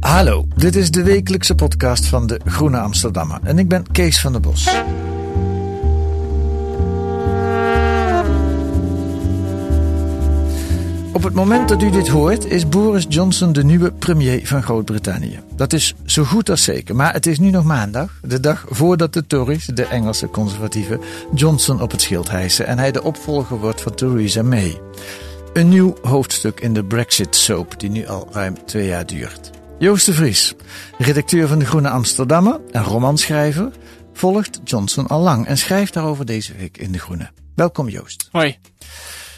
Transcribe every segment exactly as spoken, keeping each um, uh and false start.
Hallo, dit is de wekelijkse podcast van De Groene Amsterdammer en ik ben Kees van den Bosch. Op het moment dat u dit hoort, is Boris Johnson de nieuwe premier van Groot-Brittannië. Dat is zo goed als zeker, maar het is nu nog maandag, de dag voordat de Tories, de Engelse conservatieven, Johnson op het schild hijsen en hij de opvolger wordt van Theresa May. Een nieuw hoofdstuk in de Brexit-soap die nu al ruim twee jaar duurt. Joost de Vries, redacteur van De Groene Amsterdammer en romanschrijver, volgt Johnson al lang en schrijft daarover deze week in De Groene. Welkom Joost. Hoi.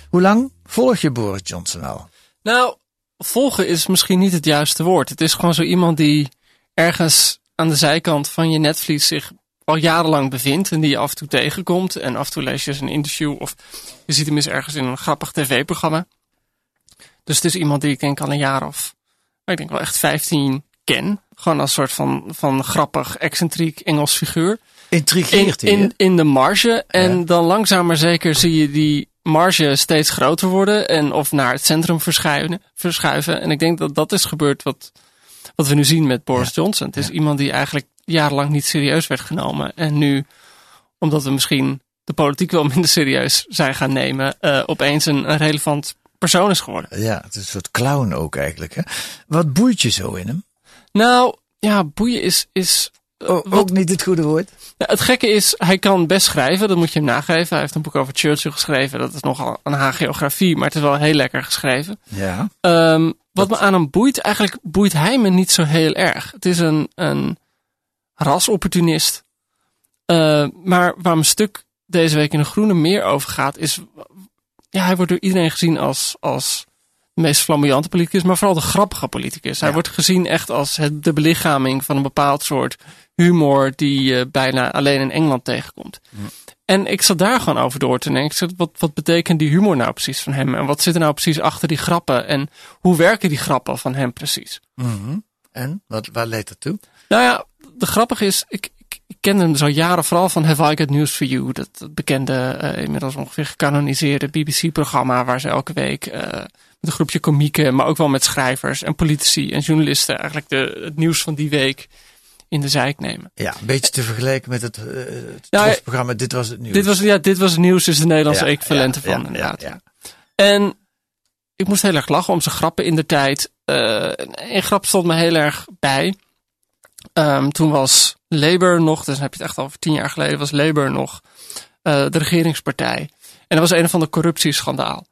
Hoe lang volg je Boris Johnson al? Nou, volgen is misschien niet het juiste woord. Het is gewoon zo iemand die ergens aan de zijkant van je netvlies zich al jarenlang bevindt en die je af en toe tegenkomt. En af en toe lees je eens een interview of je ziet hem eens ergens in een grappig tv-programma. Dus het is iemand die ik denk al een jaar of, ik denk wel echt vijftien ken. Gewoon als soort van, van grappig, excentriek Engels figuur. Intrigeert hij, in, in, in de marge. En ja. Dan langzaam maar zeker zie je die marge steeds groter worden en of naar het centrum verschuiven. verschuiven. En ik denk dat dat is gebeurd wat, wat we nu zien met Boris ja. Johnson. Het is ja. iemand die eigenlijk jarenlang niet serieus werd genomen. En nu, omdat we misschien de politiek wel minder serieus zijn gaan nemen, uh, opeens een, een relevant persoon is geworden. Ja, het is een soort clown ook eigenlijk. Hè? Wat boeit je zo in hem? Nou, ja, boeien is... is O, ook Wat, niet het goede woord. Nou, het gekke is, hij kan best schrijven. Dat moet je hem nageven. Hij heeft een boek over Churchill geschreven. Dat is nogal een hagiografie, maar het is wel heel lekker geschreven. Ja. Um, wat dat... me aan hem boeit, eigenlijk boeit hij me niet zo heel erg. Het is een, een rasopportunist. Uh, maar waar mijn stuk deze week in De Groene meer over gaat, is... Ja, hij wordt door iedereen gezien als... als de meest flamboyante politicus, maar vooral de grappige politicus. Hij ja. wordt gezien echt als het, de belichaming van een bepaald soort humor die je bijna alleen in Engeland tegenkomt. Ja. En ik zat daar gewoon over door te denken. Wat, wat betekent die humor nou precies van hem? En wat zit er nou precies achter die grappen? En hoe werken die grappen van hem precies? Mm-hmm. En wat, waar leidt dat toe? Nou ja, de grappige is, ik, ik, ik kende hem zo jaren vooral van Have I Got News For You. Dat, dat bekende, uh, inmiddels ongeveer gecanoniseerde B B C-programma waar ze elke week... Uh, Een groepje komieken, maar ook wel met schrijvers en politici en journalisten. Eigenlijk de, het nieuws van die week in de zeik nemen. Ja, een beetje te vergelijken met het, uh, het ja, programma Dit Was Het Nieuws. Dit was, ja, dit was het nieuws is de Nederlandse ja, equivalente ja, van ja, inderdaad. Ja, ja. En ik moest heel erg lachen om zijn grappen in de tijd. Uh, een grap stond me heel erg bij. Um, toen was Labour nog, dus dan heb je het echt al tien jaar geleden, was Labour nog uh, de regeringspartij. En dat was een of ander corruptieschandaal.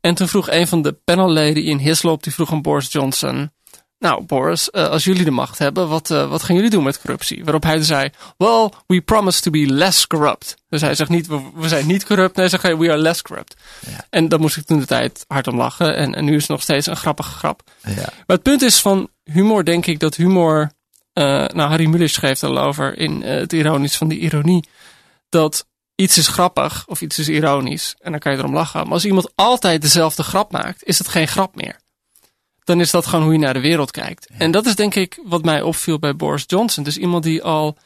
En toen vroeg een van de panelleden, Ian Hislop, die vroeg aan Boris Johnson... Nou, Boris, uh, als jullie de macht hebben, wat, uh, wat gaan jullie doen met corruptie? Waarop hij zei, well, we promise to be less corrupt. Dus hij zegt niet, we, we zijn niet corrupt. Nee, hij zegt, we are less corrupt. Ja. En daar moest ik toen de tijd hard om lachen. En, en nu is het nog steeds een grappige grap. Ja. Maar het punt is van humor, denk ik, dat humor... Uh, nou, Harry Mulisch schreef er al over in uh, het ironisch van de ironie. Dat... Iets is grappig of iets is ironisch en dan kan je erom lachen. Maar als iemand altijd dezelfde grap maakt, is het geen grap meer. Dan is dat gewoon hoe je naar de wereld kijkt. Ja. En dat is denk ik wat mij opviel bij Boris Johnson. Dus iemand die al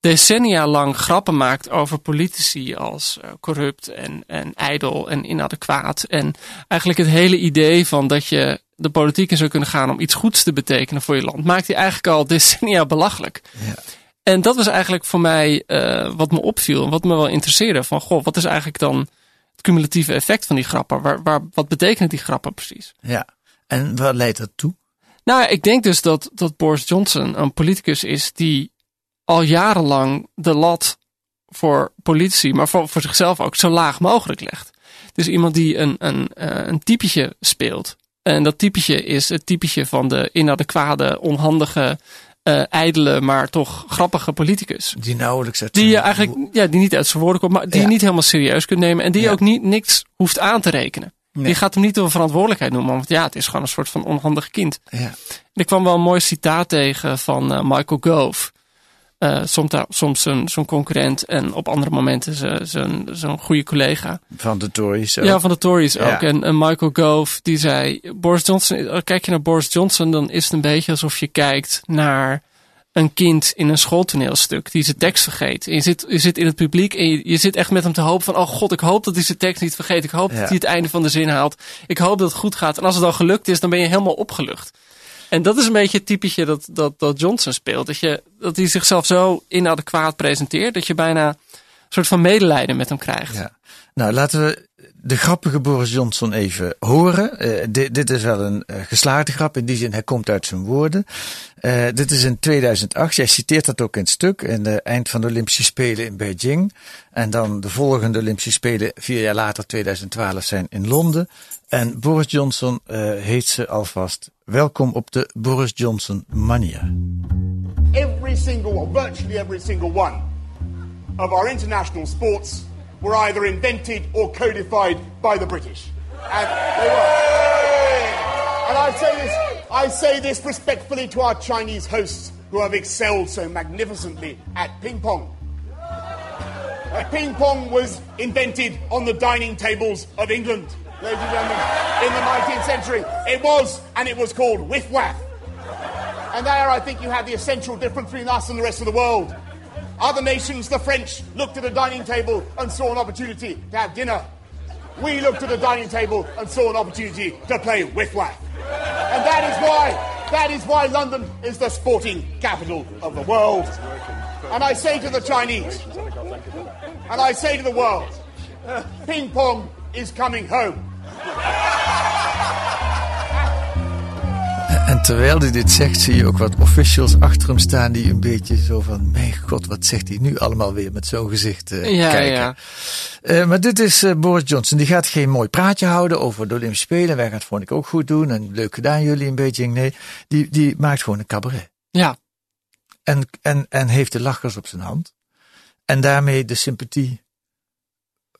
decennia lang grappen maakt over politici als uh, corrupt en, en ijdel en inadequaat. En eigenlijk het hele idee van dat je de politiek in zou kunnen gaan om iets goeds te betekenen voor je land, maakt hij eigenlijk al decennia belachelijk. Ja. En dat was eigenlijk voor mij uh, wat me opviel en wat me wel interesseerde. Van, goh, wat is eigenlijk dan het cumulatieve effect van die grappen? Waar, waar, wat betekenen die grappen precies? Ja, en waar leidt dat toe? Nou, ik denk dus dat, dat Boris Johnson een politicus is die al jarenlang de lat voor politici, maar voor, voor zichzelf ook, zo laag mogelijk legt. Dus iemand die een, een, een typetje speelt. En dat typetje is het typetje van de inadequate, onhandige... Uh, ijdele, maar toch grappige politicus. Die nauwelijks uit... Die je eigenlijk, ja, die niet uit zijn woorden komt, maar die ja. je niet helemaal serieus kunt nemen en die ja. je ook niet niks hoeft aan te rekenen. Nee. Je gaat hem niet door verantwoordelijkheid noemen. Want ja, het is gewoon een soort van onhandig kind. Ja. En ik kwam wel een mooi citaat tegen van uh, Michael Gove. Uh, soms soms zijn, zijn concurrent en op andere momenten zijn, zijn, zijn goede collega. Van de Tories ook. Ja, van de Tories ja. ook. En, en Michael Gove die zei... Boris Johnson, kijk je naar Boris Johnson, dan is het een beetje alsof je kijkt naar een kind in een schooltoneelstuk die zijn tekst vergeet. En je, zit, je zit in het publiek en je, je zit echt met hem te hopen van... oh god, ik hoop dat hij zijn tekst niet vergeet. Ik hoop ja. dat hij het einde van de zin haalt. Ik hoop dat het goed gaat. En als het al gelukt is, dan ben je helemaal opgelucht. En dat is een beetje het typetje dat, dat, dat Johnson speelt. Dat, je, dat hij zichzelf zo inadequaat presenteert dat je bijna een soort van medelijden met hem krijgt. Ja. Nou, laten we de grappige Boris Johnson even horen. Uh, dit, dit is wel een uh, geslaagde grap. In die zin, hij komt uit zijn woorden. Uh, dit is in tweeduizend acht. Jij citeert dat ook in het stuk. In het eind van de Olympische Spelen in Beijing. En dan de volgende Olympische Spelen vier jaar later, tweeduizend twaalf, zijn in Londen. En Boris Johnson uh, heet ze alvast welkom op de Boris Johnson manier. Every single one, virtually every single one of our international sports were either invented or codified by the British. And they were. And I say this, I say this respectfully to our Chinese hosts who have excelled so magnificently at ping pong. And ping pong was invented on the dining tables of England. Ladies and gentlemen, in the nineteenth century, it was, and it was called whiff-waff. And there, I think you have the essential difference between us and the rest of the world. Other nations, the French, looked at a dining table and saw an opportunity to have dinner. We looked at a dining table and saw an opportunity to play whiff-waff. And that is why, that is why London is the sporting capital of the world. And I say to the Chinese, and I say to the world, ping-pong is coming home. En terwijl hij dit zegt, zie je ook wat officials achter hem staan die een beetje zo van, mijn god, wat zegt hij nu allemaal weer met zo'n gezicht uh, ja, kijken. Ja. Uh, maar dit is uh, Boris Johnson, die gaat geen mooi praatje houden over de Olympische Spelen. Wij gaan het vond ik ook goed doen en leuk gedaan jullie in Beijing. Nee, die, die maakt gewoon een cabaret. Ja. En, en, en heeft de lachers op zijn hand. En daarmee de sympathie.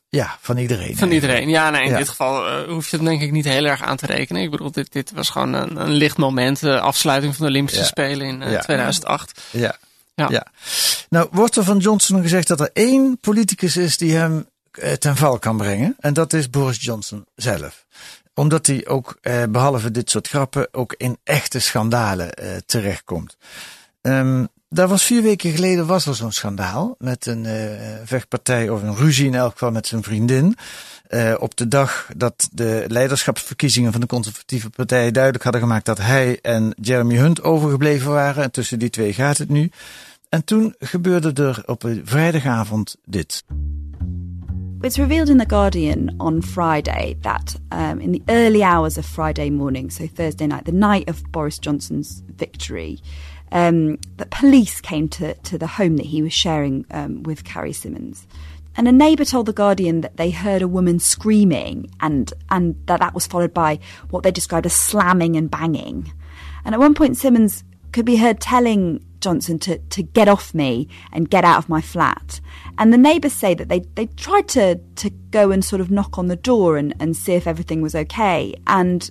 Ja, van iedereen. Van iedereen. Ja, nee, in ja. dit geval uh, hoef je het denk ik niet heel erg aan te rekenen. Ik bedoel, dit, dit was gewoon een, een licht moment. De afsluiting van de Olympische ja. Spelen in uh, ja. tweeduizend acht. Ja. Ja. ja. Nou, wordt er van Johnson gezegd dat er één politicus is die hem uh, ten val kan brengen. En dat is Boris Johnson zelf. Omdat hij ook, uh, behalve dit soort grappen, ook in echte schandalen uh, terechtkomt. Um, Daar was vier weken geleden was er zo'n schandaal met een uh, vechtpartij of een ruzie in elk geval met zijn vriendin. Uh, op de dag dat de leiderschapsverkiezingen van de conservatieve partij duidelijk hadden gemaakt dat hij en Jeremy Hunt overgebleven waren. En tussen die twee gaat het nu. En toen gebeurde er op een vrijdagavond dit. It's revealed in The Guardian on Friday that um, in the early hours of Friday morning, so Thursday night, the night of Boris Johnson's victory... Um, that police came to, to the home that he was sharing um, with Carrie Simmons. And a neighbour told The Guardian that they heard a woman screaming and, and that that was followed by what they described as slamming and banging. And at one point, Simmons could be heard telling Johnson to, to get off me and get out of my flat. And the neighbours say that they, they tried to, to go and sort of knock on the door and, and see if everything was okay. And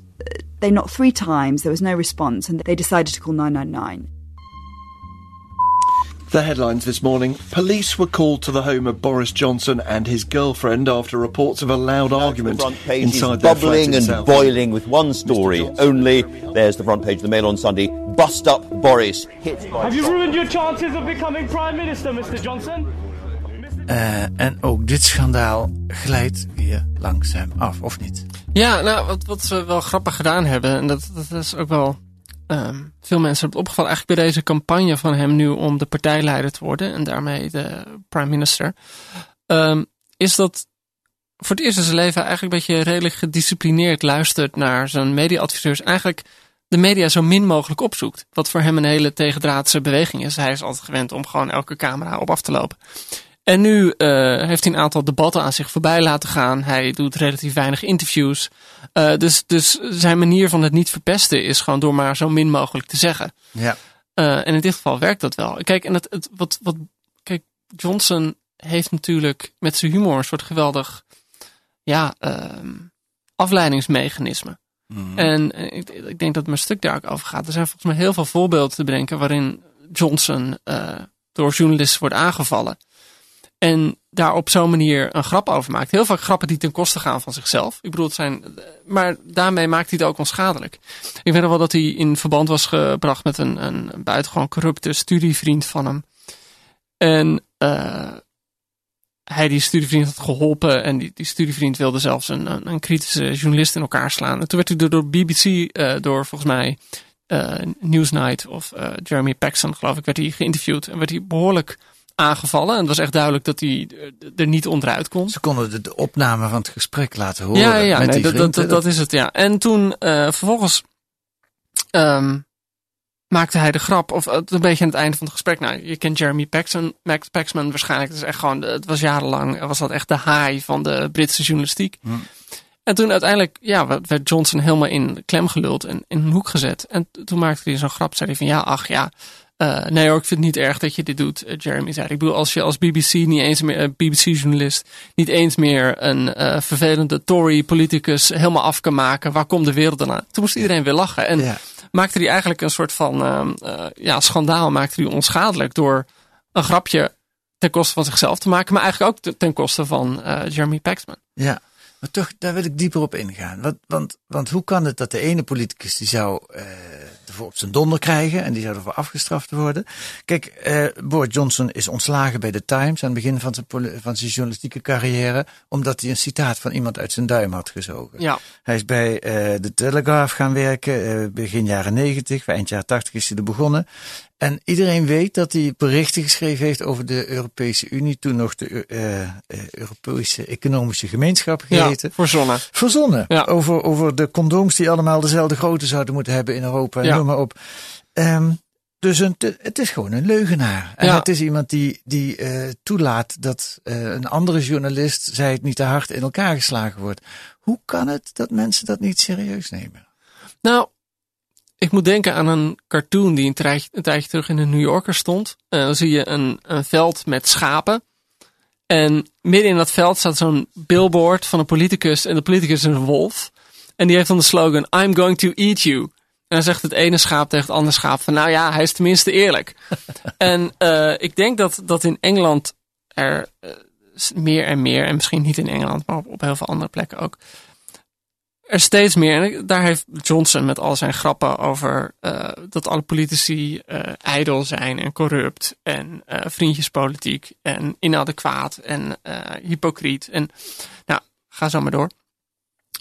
they knocked three times, there was no response, and they decided to call nine nine nine. The headlines this morning. Police were called to the home of Boris Johnson and his girlfriend after reports of a loud argument the front page inside is their bubbling flat in and boiling with one story only. There's the front page of the Mail on Sunday. Bust up Boris. Hits by Have you ruined your chances of becoming Prime Minister, Mister Johnson? Uh, en ook dit schandaal glijdt weer langzaam af, of niet? Ja, nou, wat, wat ze wel grappig gedaan hebben, en dat, dat is ook wel... Um, veel mensen hebben het opgevallen eigenlijk bij deze campagne van hem nu om de partijleider te worden en daarmee de prime minister. Um, is dat voor het eerst in zijn leven eigenlijk een beetje redelijk gedisciplineerd luistert naar zijn mediaadviseurs. Eigenlijk de media zo min mogelijk opzoekt. Wat voor hem een hele tegendraadse beweging is. Hij is altijd gewend om gewoon elke camera op af te lopen. En nu uh, heeft hij een aantal debatten aan zich voorbij laten gaan. Hij doet relatief weinig interviews. Uh, dus, dus zijn manier van het niet verpesten is gewoon door maar zo min mogelijk te zeggen. Ja. Uh, en in dit geval werkt dat wel. Kijk, en het, het, wat, wat, kijk, Johnson heeft natuurlijk met zijn humor een soort geweldig ja, uh, afleidingsmechanismen. Mm-hmm. En ik, ik denk dat mijn stuk daar ook over gaat. Er zijn volgens mij heel veel voorbeelden te bedenken waarin Johnson uh, door journalisten wordt aangevallen. En daar op zo'n manier een grap over maakt. Heel vaak grappen die ten koste gaan van zichzelf. Ik bedoel, het zijn, maar daarmee maakt hij het ook onschadelijk. Ik weet nog wel dat hij in verband was gebracht met een, een buitengewoon corrupte studievriend van hem. En uh, hij die studievriend had geholpen. En die, die studievriend wilde zelfs een, een, een kritische journalist in elkaar slaan. En toen werd hij door B B C, uh, door volgens mij uh, Newsnight of uh, Jeremy Paxman, geloof ik, werd hij geïnterviewd. En werd hij behoorlijk aangevallen. En het was echt duidelijk dat hij er niet onderuit kon. Ze konden de opname van het gesprek laten horen. Ja, ja met nee, die vrienden, dat, dat, dat is het, ja. En toen uh, vervolgens um, maakte hij de grap, of uh, een beetje aan het einde van het gesprek. Nou, je kent Jeremy Paxman, Max Paxman waarschijnlijk. Het is echt gewoon, het was jarenlang, was dat echt de haai van de Britse journalistiek. Hm. En toen uiteindelijk, ja, werd Johnson helemaal in klem geluld en in een hoek gezet. En toen maakte hij zo'n grap, zei hij van ja, ach ja. Uh, nee hoor, ik vind het niet erg dat je dit doet, uh, Jeremy zei. Ik bedoel, als je als B B C niet eens meer, uh, B B C-journalist, niet eens meer een uh, vervelende Tory-politicus helemaal af kan maken, waar komt de wereld dan aan? Toen moest iedereen weer lachen. En ja. maakte hij eigenlijk een soort van uh, uh, ja, schandaal, maakte hij onschadelijk door een grapje ten koste van zichzelf te maken, maar eigenlijk ook ten koste van uh, Jeremy Paxman. Ja. Maar toch, daar wil ik dieper op ingaan. Want, want, want hoe kan het dat de ene politicus die zou eh, ervoor op zijn donder krijgen en die zou ervoor afgestraft worden? Kijk, eh, Boris Johnson is ontslagen bij de Times aan het begin van zijn, van zijn journalistieke carrière, omdat hij een citaat van iemand uit zijn duim had gezogen. Ja. Hij is bij eh, de Telegraph gaan werken, eh, begin jaren negentig, eind jaren tachtig is hij er begonnen. En iedereen weet dat hij berichten geschreven heeft over de Europese Unie, toen nog de uh, Europese Economische Gemeenschap geheten. Ja, verzonnen. Verzonnen. Ja. Over, over de condooms die allemaal dezelfde grootte zouden moeten hebben in Europa. Ja. Noem maar op. Um, dus een, het is gewoon een leugenaar. En ja. het is iemand die, die uh, toelaat dat uh, een andere journalist, zij het niet te hard, in elkaar geslagen wordt. Hoe kan het dat mensen dat niet serieus nemen? Nou, ik moet denken aan een cartoon die een tijdje, een tijdje terug in de New Yorker stond. Uh, dan zie je een, een veld met schapen. En midden in dat veld staat zo'n billboard van een politicus. En de politicus is een wolf. En die heeft dan de slogan, I'm going to eat you. En dan zegt het ene schaap tegen het andere schaap van, nou ja, hij is tenminste eerlijk. en uh, ik denk dat, dat in Engeland er uh, meer en meer, en misschien niet in Engeland, maar op, op heel veel andere plekken ook, er steeds meer, en daar heeft Johnson met al zijn grappen over uh, dat alle politici uh, ijdel zijn en corrupt en uh, vriendjespolitiek en inadequaat en uh, hypocriet. En nou, ga zo maar door.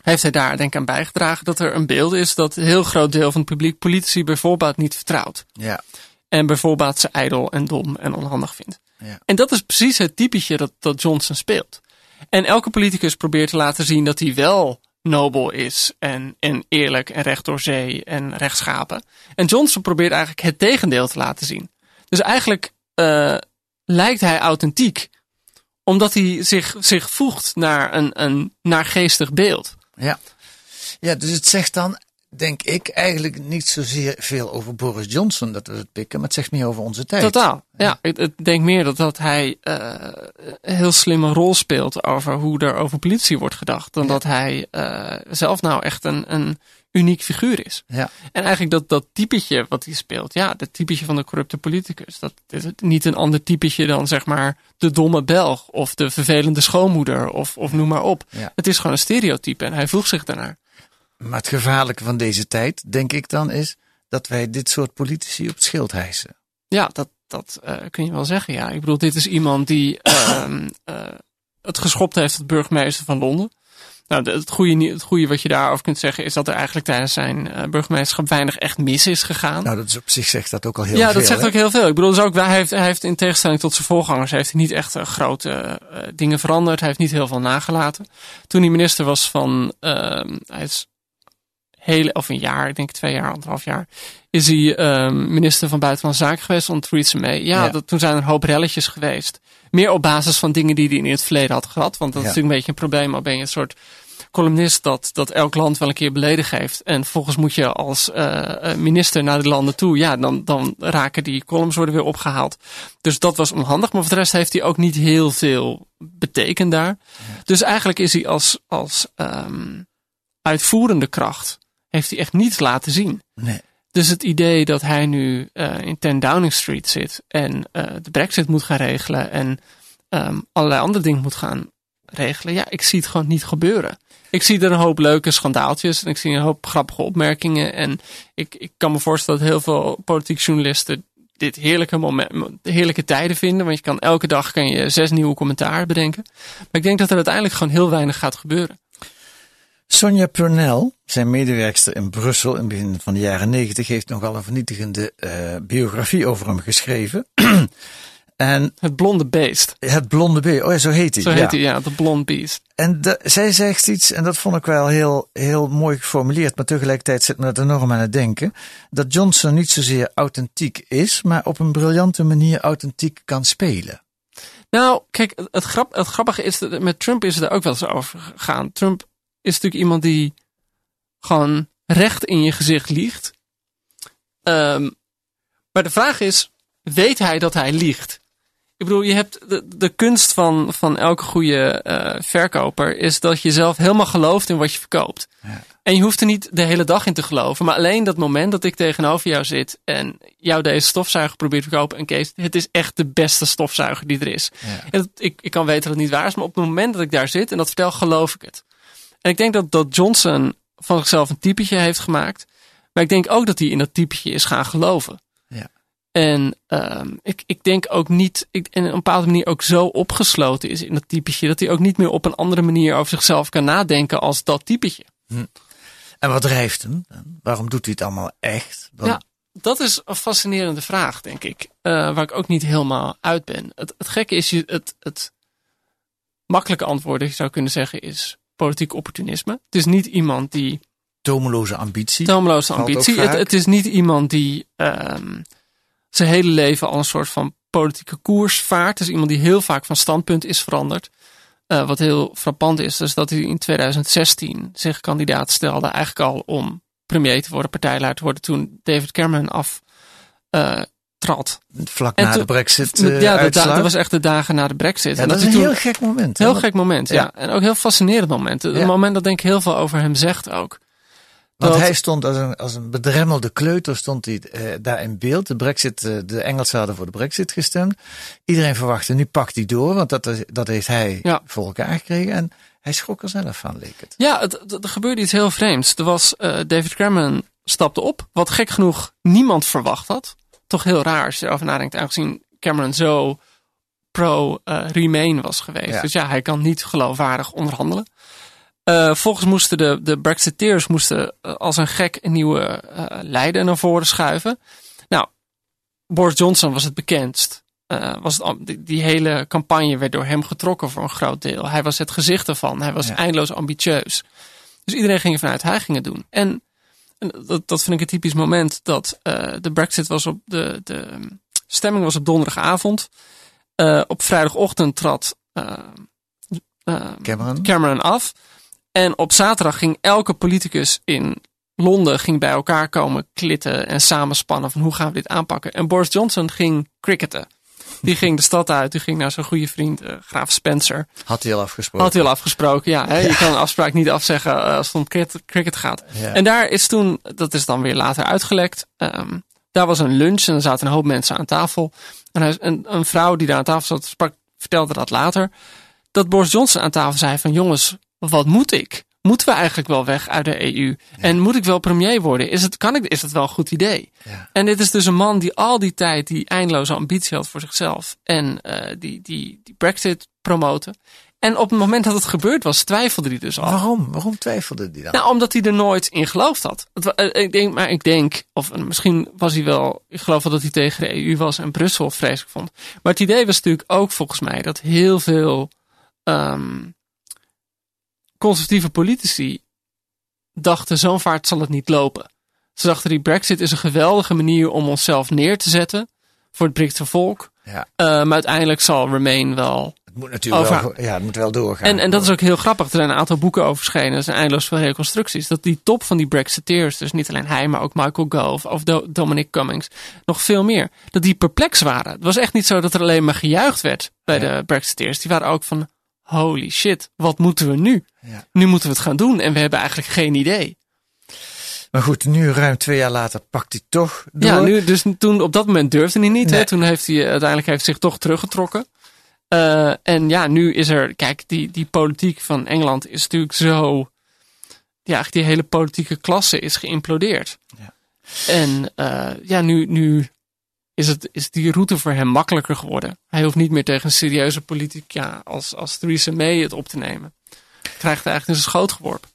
Heeft hij daar denk ik aan bijgedragen dat er een beeld is dat een heel groot deel van het publiek politici bijvoorbeeld niet vertrouwt. Ja. En bijvoorbeeld ze ijdel en dom en onhandig vindt. Ja. En dat is precies het typetje dat, dat Johnson speelt. En elke politicus probeert te laten zien dat hij wel nobel is en, en eerlijk en recht door zee en rechtschapen. En Johnson probeert eigenlijk het tegendeel te laten zien. Dus eigenlijk uh, lijkt hij authentiek, omdat hij zich, zich voegt naar een, een naargeestig beeld. Ja. Ja, dus het zegt dan, denk ik, eigenlijk niet zozeer veel over Boris Johnson dat we het pikken, maar het zegt meer over onze tijd. Totaal, ja. ja. Ik denk meer dat, dat hij uh, een heel slimme rol speelt over hoe er over politie wordt gedacht, dan ja. dat hij uh, zelf nou echt een, een uniek figuur is. Ja. En eigenlijk dat, dat typetje wat hij speelt, ja, dat typetje van de corrupte politicus, dat is niet een ander typetje dan zeg maar de domme Belg of de vervelende schoonmoeder of, of noem maar op. Ja. Het is gewoon een stereotype en hij voegt zich daarnaar. Maar het gevaarlijke van deze tijd, denk ik dan, is dat wij dit soort politici op het schild hijsen. Ja, dat, dat uh, kun je wel zeggen, ja. Ik bedoel, dit is iemand die uh, uh, het geschopt heeft tot burgemeester van Londen. Nou, het goede, het goede wat je daarover kunt zeggen is dat er eigenlijk tijdens zijn uh, burgemeesterschap weinig echt mis is gegaan. Nou, dat is op zich zegt dat ook al heel ja, veel. Ja, dat zegt hè? ook heel veel. Ik bedoel, dus ook, hij, heeft, hij heeft in tegenstelling tot zijn voorgangers heeft hij niet echt uh, grote uh, dingen veranderd. Hij heeft niet heel veel nagelaten. Toen hij minister was van... Uh, hij is, Hele, of een jaar, ik denk twee jaar, anderhalf jaar, is hij um, minister van Buitenlandse Zaken geweest onder Theresa May. Ja, ja. Dat, toen zijn er een hoop relletjes geweest. Meer op basis van dingen die hij in het verleden had gehad. Want dat ja. is natuurlijk een beetje een probleem. Al ben je een soort columnist dat, dat elk land wel een keer beledigd heeft. En volgens moet je als uh, minister naar de landen toe. Ja, dan, dan raken die columns worden weer opgehaald. Dus dat was onhandig. Maar voor de rest heeft hij ook niet heel veel betekend daar. Ja. Dus eigenlijk is hij als... als um, uitvoerende kracht heeft hij echt niets laten zien. Nee. Dus het idee dat hij nu uh, in ten Downing Street zit en uh, de Brexit moet gaan regelen en um, allerlei andere dingen moet gaan regelen. Ja, ik zie het gewoon niet gebeuren. Ik zie er een hoop leuke schandaaltjes en ik zie een hoop grappige opmerkingen. En ik, ik kan me voorstellen dat heel veel politiek journalisten dit heerlijke, moment, heerlijke tijden vinden. Want je kan elke dag kan je zes nieuwe commentaar bedenken. Maar ik denk dat er uiteindelijk gewoon heel weinig gaat gebeuren. Sonja Purnell, zijn medewerkster in Brussel in het begin van de jaren negentig, heeft nogal een vernietigende uh, biografie over hem geschreven. En het blonde beest. Het blonde beest, oh ja, zo heet hij. Zo heet ja. hij, ja, de blond beest. En de, zij zegt iets, en dat vond ik wel heel, heel mooi geformuleerd, maar tegelijkertijd zit me dat enorm aan het denken, dat Johnson niet zozeer authentiek is, maar op een briljante manier authentiek kan spelen. Nou, kijk, het, grap, het grappige is, dat met Trump is het er ook wel eens over gegaan. Trump is natuurlijk iemand die gewoon recht in je gezicht liegt. Um, maar de vraag is, weet hij dat hij liegt? Ik bedoel, je hebt de, de kunst van, van elke goede uh, verkoper is dat je zelf helemaal gelooft in wat je verkoopt. Ja. En je hoeft er niet de hele dag in te geloven. Maar alleen dat moment dat ik tegenover jou zit en jou deze stofzuiger probeert te verkopen. En Kees, het is echt de beste stofzuiger die er is. Ja. En dat, ik, ik kan weten dat het niet waar is. Maar op het moment dat ik daar zit en dat vertel, geloof ik het. En ik denk dat, dat Johnson van zichzelf een typetje heeft gemaakt. Maar ik denk ook dat hij in dat typetje is gaan geloven. Ja. En um, ik, ik denk ook niet, ik, en op een bepaalde manier ook zo opgesloten is in dat typetje, dat hij ook niet meer op een andere manier over zichzelf kan nadenken als dat typetje. Hm. En wat drijft hem? Waarom doet hij het allemaal echt? Dan... Ja, dat is een fascinerende vraag, denk ik. Uh, waar ik ook niet helemaal uit ben. Het, het gekke is, het, het makkelijke antwoord dat je zou kunnen zeggen is politiek opportunisme. Het is niet iemand die... Tomeloze ambitie. Tomeloze ambitie. Het, het is niet iemand die... Um, zijn hele leven al een soort van politieke koers vaart. Dus iemand die heel vaak van standpunt is veranderd. Uh, wat heel frappant is, dus dat hij in tweeduizend zestien zich kandidaat stelde. Eigenlijk al om premier te worden, partijleider te worden. Toen David Cameron af uh, trad. Vlak en na toen, de Brexit uh, Ja, dat, dat was echt de dagen na de Brexit. Ja, en dat, dat is een toen, heel gek moment. Heel gek moment, ja. ja. En ook een heel fascinerend moment. Een ja. moment dat denk ik heel veel over hem zegt ook. Want hij stond als een, als een bedremmelde kleuter stond hij uh, daar in beeld. De, Brexit, uh, de Engelsen hadden voor de Brexit gestemd. Iedereen verwachtte, nu pakt hij door. Want dat, dat heeft hij ja. voor elkaar gekregen. En hij schrok er zelf van, leek het. Ja, het, het, er gebeurde iets heel vreemds. Er was uh, David Cameron stapte op. Wat gek genoeg niemand verwacht had. Toch heel raar als je erover nadenkt. Aangezien Cameron zo pro-Remain uh, was geweest. Ja. Dus ja, hij kan niet geloofwaardig onderhandelen. Uh, volgens moesten de, de Brexiteers moesten uh, als een gek een nieuwe uh, leider naar voren schuiven. Nou, Boris Johnson was het bekendst. Uh, was het, die, die hele campagne werd door hem getrokken voor een groot deel. Hij was het gezicht ervan. Hij was ja. eindeloos ambitieus. Dus iedereen ging ervan uit, hij ging het doen. En, en dat, dat vind ik een typisch moment dat uh, de Brexit was op de, de stemming was op donderdagavond. Uh, op vrijdagochtend trad uh, uh, Cameron. Cameron af. En op zaterdag ging elke politicus in Londen ging bij elkaar komen klitten en samenspannen van hoe gaan we dit aanpakken. En Boris Johnson ging cricketen. Die ging de stad uit, die ging naar zijn goede vriend, uh, graaf Spencer. Had hij al afgesproken. Had hij al afgesproken, ja. Hè? Ja. Je kan een afspraak niet afzeggen uh, als het om cricket, cricket gaat. Ja. En daar is toen, dat is dan weer later uitgelekt, um, daar was een lunch en er zaten een hoop mensen aan tafel. En hij, een, een vrouw die daar aan tafel zat, sprak, vertelde dat later, dat Boris Johnson aan tafel zei van jongens, wat moet ik? Moeten we eigenlijk wel weg uit de E U? Ja. En moet ik wel premier worden? Is het, kan ik, is dat wel een goed idee? Ja. En dit is dus een man die al die tijd die eindeloze ambitie had voor zichzelf. En uh, die, die, die Brexit promoten. En op het moment dat het gebeurd was, twijfelde hij dus al. Waarom? Waarom twijfelde hij dan? Nou, omdat hij er nooit in geloofd had. Ik denk, maar ik denk, of misschien was hij wel, ik geloof wel dat hij tegen de E U was en Brussel vreselijk vond. Maar het idee was natuurlijk ook volgens mij dat heel veel... Um, conservatieve politici dachten zo'n vaart zal het niet lopen. Ze dachten die Brexit is een geweldige manier om onszelf neer te zetten voor het Britse volk. Ja. Uh, maar uiteindelijk zal Remain wel het moet natuurlijk overha- wel, ja, het moet wel doorgaan. En, en dat is ook heel grappig. Er zijn een aantal boeken over verschenen. Er zijn eindeloos veel reconstructies. Dat die top van die Brexiteers, dus niet alleen hij, maar ook Michael Gove of Do- Dominic Cummings, nog veel meer. Dat die perplex waren. Het was echt niet zo dat er alleen maar gejuicht werd bij ja. de Brexiteers. Die waren ook van holy shit, wat moeten we nu? Ja. Nu moeten we het gaan doen en we hebben eigenlijk geen idee. Maar goed, nu ruim twee jaar later pakt hij toch door. Ja, nu, dus toen op dat moment durfde hij niet. Nee. Hè? Toen heeft hij uiteindelijk heeft zich toch teruggetrokken. Uh, en ja, nu is er... Kijk, die, die politiek van Engeland is natuurlijk zo... Ja, die hele politieke klasse is geïmplodeerd. Ja. En uh, ja, nu, nu is, het, is die route voor hem makkelijker geworden. Hij hoeft niet meer tegen een serieuze politica als, als Theresa May het op te nemen. Krijgt hij eigenlijk in zijn schoot geworpen.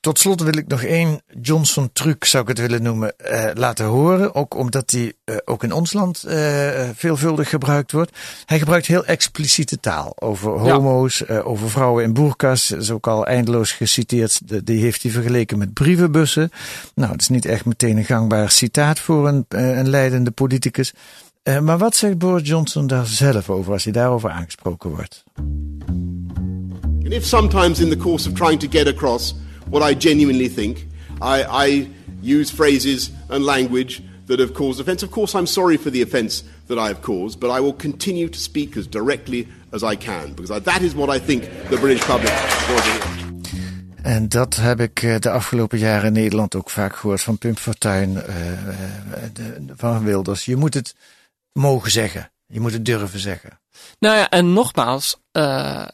Tot slot wil ik nog één Johnson-truc, zou ik het willen noemen, eh, laten horen. Ook omdat die eh, ook in ons land eh, veelvuldig gebruikt wordt. Hij gebruikt heel expliciete taal over homo's, ja. eh, over vrouwen in boerka's. Dat is ook al eindeloos geciteerd. De, die heeft hij vergeleken met brievenbussen. Nou, dat is niet echt meteen een gangbaar citaat voor een, een leidende politicus. Eh, maar wat zegt Boris Johnson daar zelf over als hij daarover aangesproken wordt? And if sometimes in the course of trying to get across what I genuinely think, I, I use phrases and language that have caused offence. Of course, I'm sorry for the offence that I have caused, but I will continue to speak as directly as I can, because I, that is what I think the British public ought to hear. En dat heb ik de afgelopen jaren in Nederland ook vaak gehoord van Pim Fortuyn, uh, de, van Wilders. Je moet het mogen zeggen. Je moet het durven zeggen. Nou ja, en nogmaals, uh,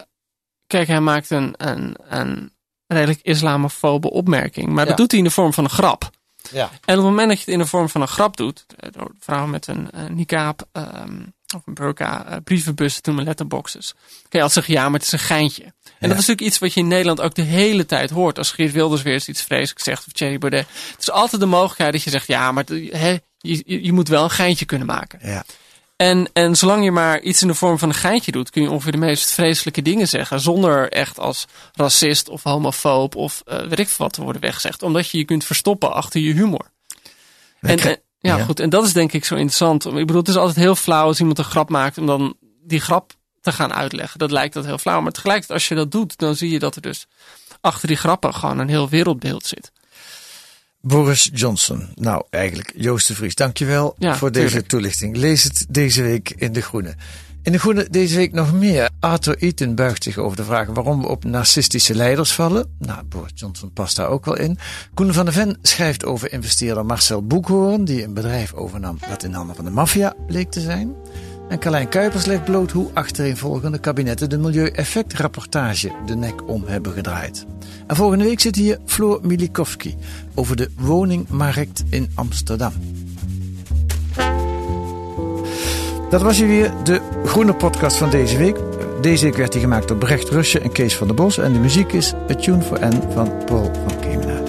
kijk, hij maakt een... een, een Een redelijk islamofobe opmerking. Maar ja. dat doet hij in de vorm van een grap. Ja. En op het moment dat je het in de vorm van een grap doet, door vrouwen met een uh, niqab um, of een burka, uh, brievenbussen, toen mijn letterboxes, kan je altijd zeggen, ja, maar het is een geintje. En ja. dat is natuurlijk iets wat je in Nederland ook de hele tijd hoort. Als Geert Wilders weer eens iets vreselijks zegt, of Thierry Baudet. Het is altijd de mogelijkheid dat je zegt, ja, maar he, je, je moet wel een geintje kunnen maken. Ja. En, en zolang je maar iets in de vorm van een geintje doet, kun je ongeveer de meest vreselijke dingen zeggen. Zonder echt als racist of homofoob of uh, weet ik wat te worden weggezegd. Omdat je je kunt verstoppen achter je humor. En, en, ja, ja, goed. En dat is denk ik zo interessant. Ik bedoel, het is altijd heel flauw als iemand een grap maakt om dan die grap te gaan uitleggen. Dat lijkt dat heel flauw. Maar tegelijkertijd als je dat doet, dan zie je dat er dus achter die grappen gewoon een heel wereldbeeld zit. Boris Johnson. Nou, eigenlijk Joost de Vries. Dankjewel ja, voor deze tuurlijk. toelichting. Lees het deze week in De Groene. In De Groene deze week nog meer. Arthur Eaton buigt zich over de vraag waarom we op narcistische leiders vallen. Nou, Boris Johnson past daar ook wel in. Koen van de Ven schrijft over investeerder Marcel Boekhoorn, die een bedrijf overnam dat in handen van de maffia bleek te zijn. En Carlijn Kuipers legt bloot hoe achtereenvolgende kabinetten de milieueffectrapportage de nek om hebben gedraaid. En volgende week zit hier Floor Milikowski over de woningmarkt in Amsterdam. Dat was hier weer de Groene Podcast van deze week. Deze week werd die gemaakt door Brecht Rusje en Kees van den Bosch. En de muziek is A Tune for N van Paul van Kemenaar.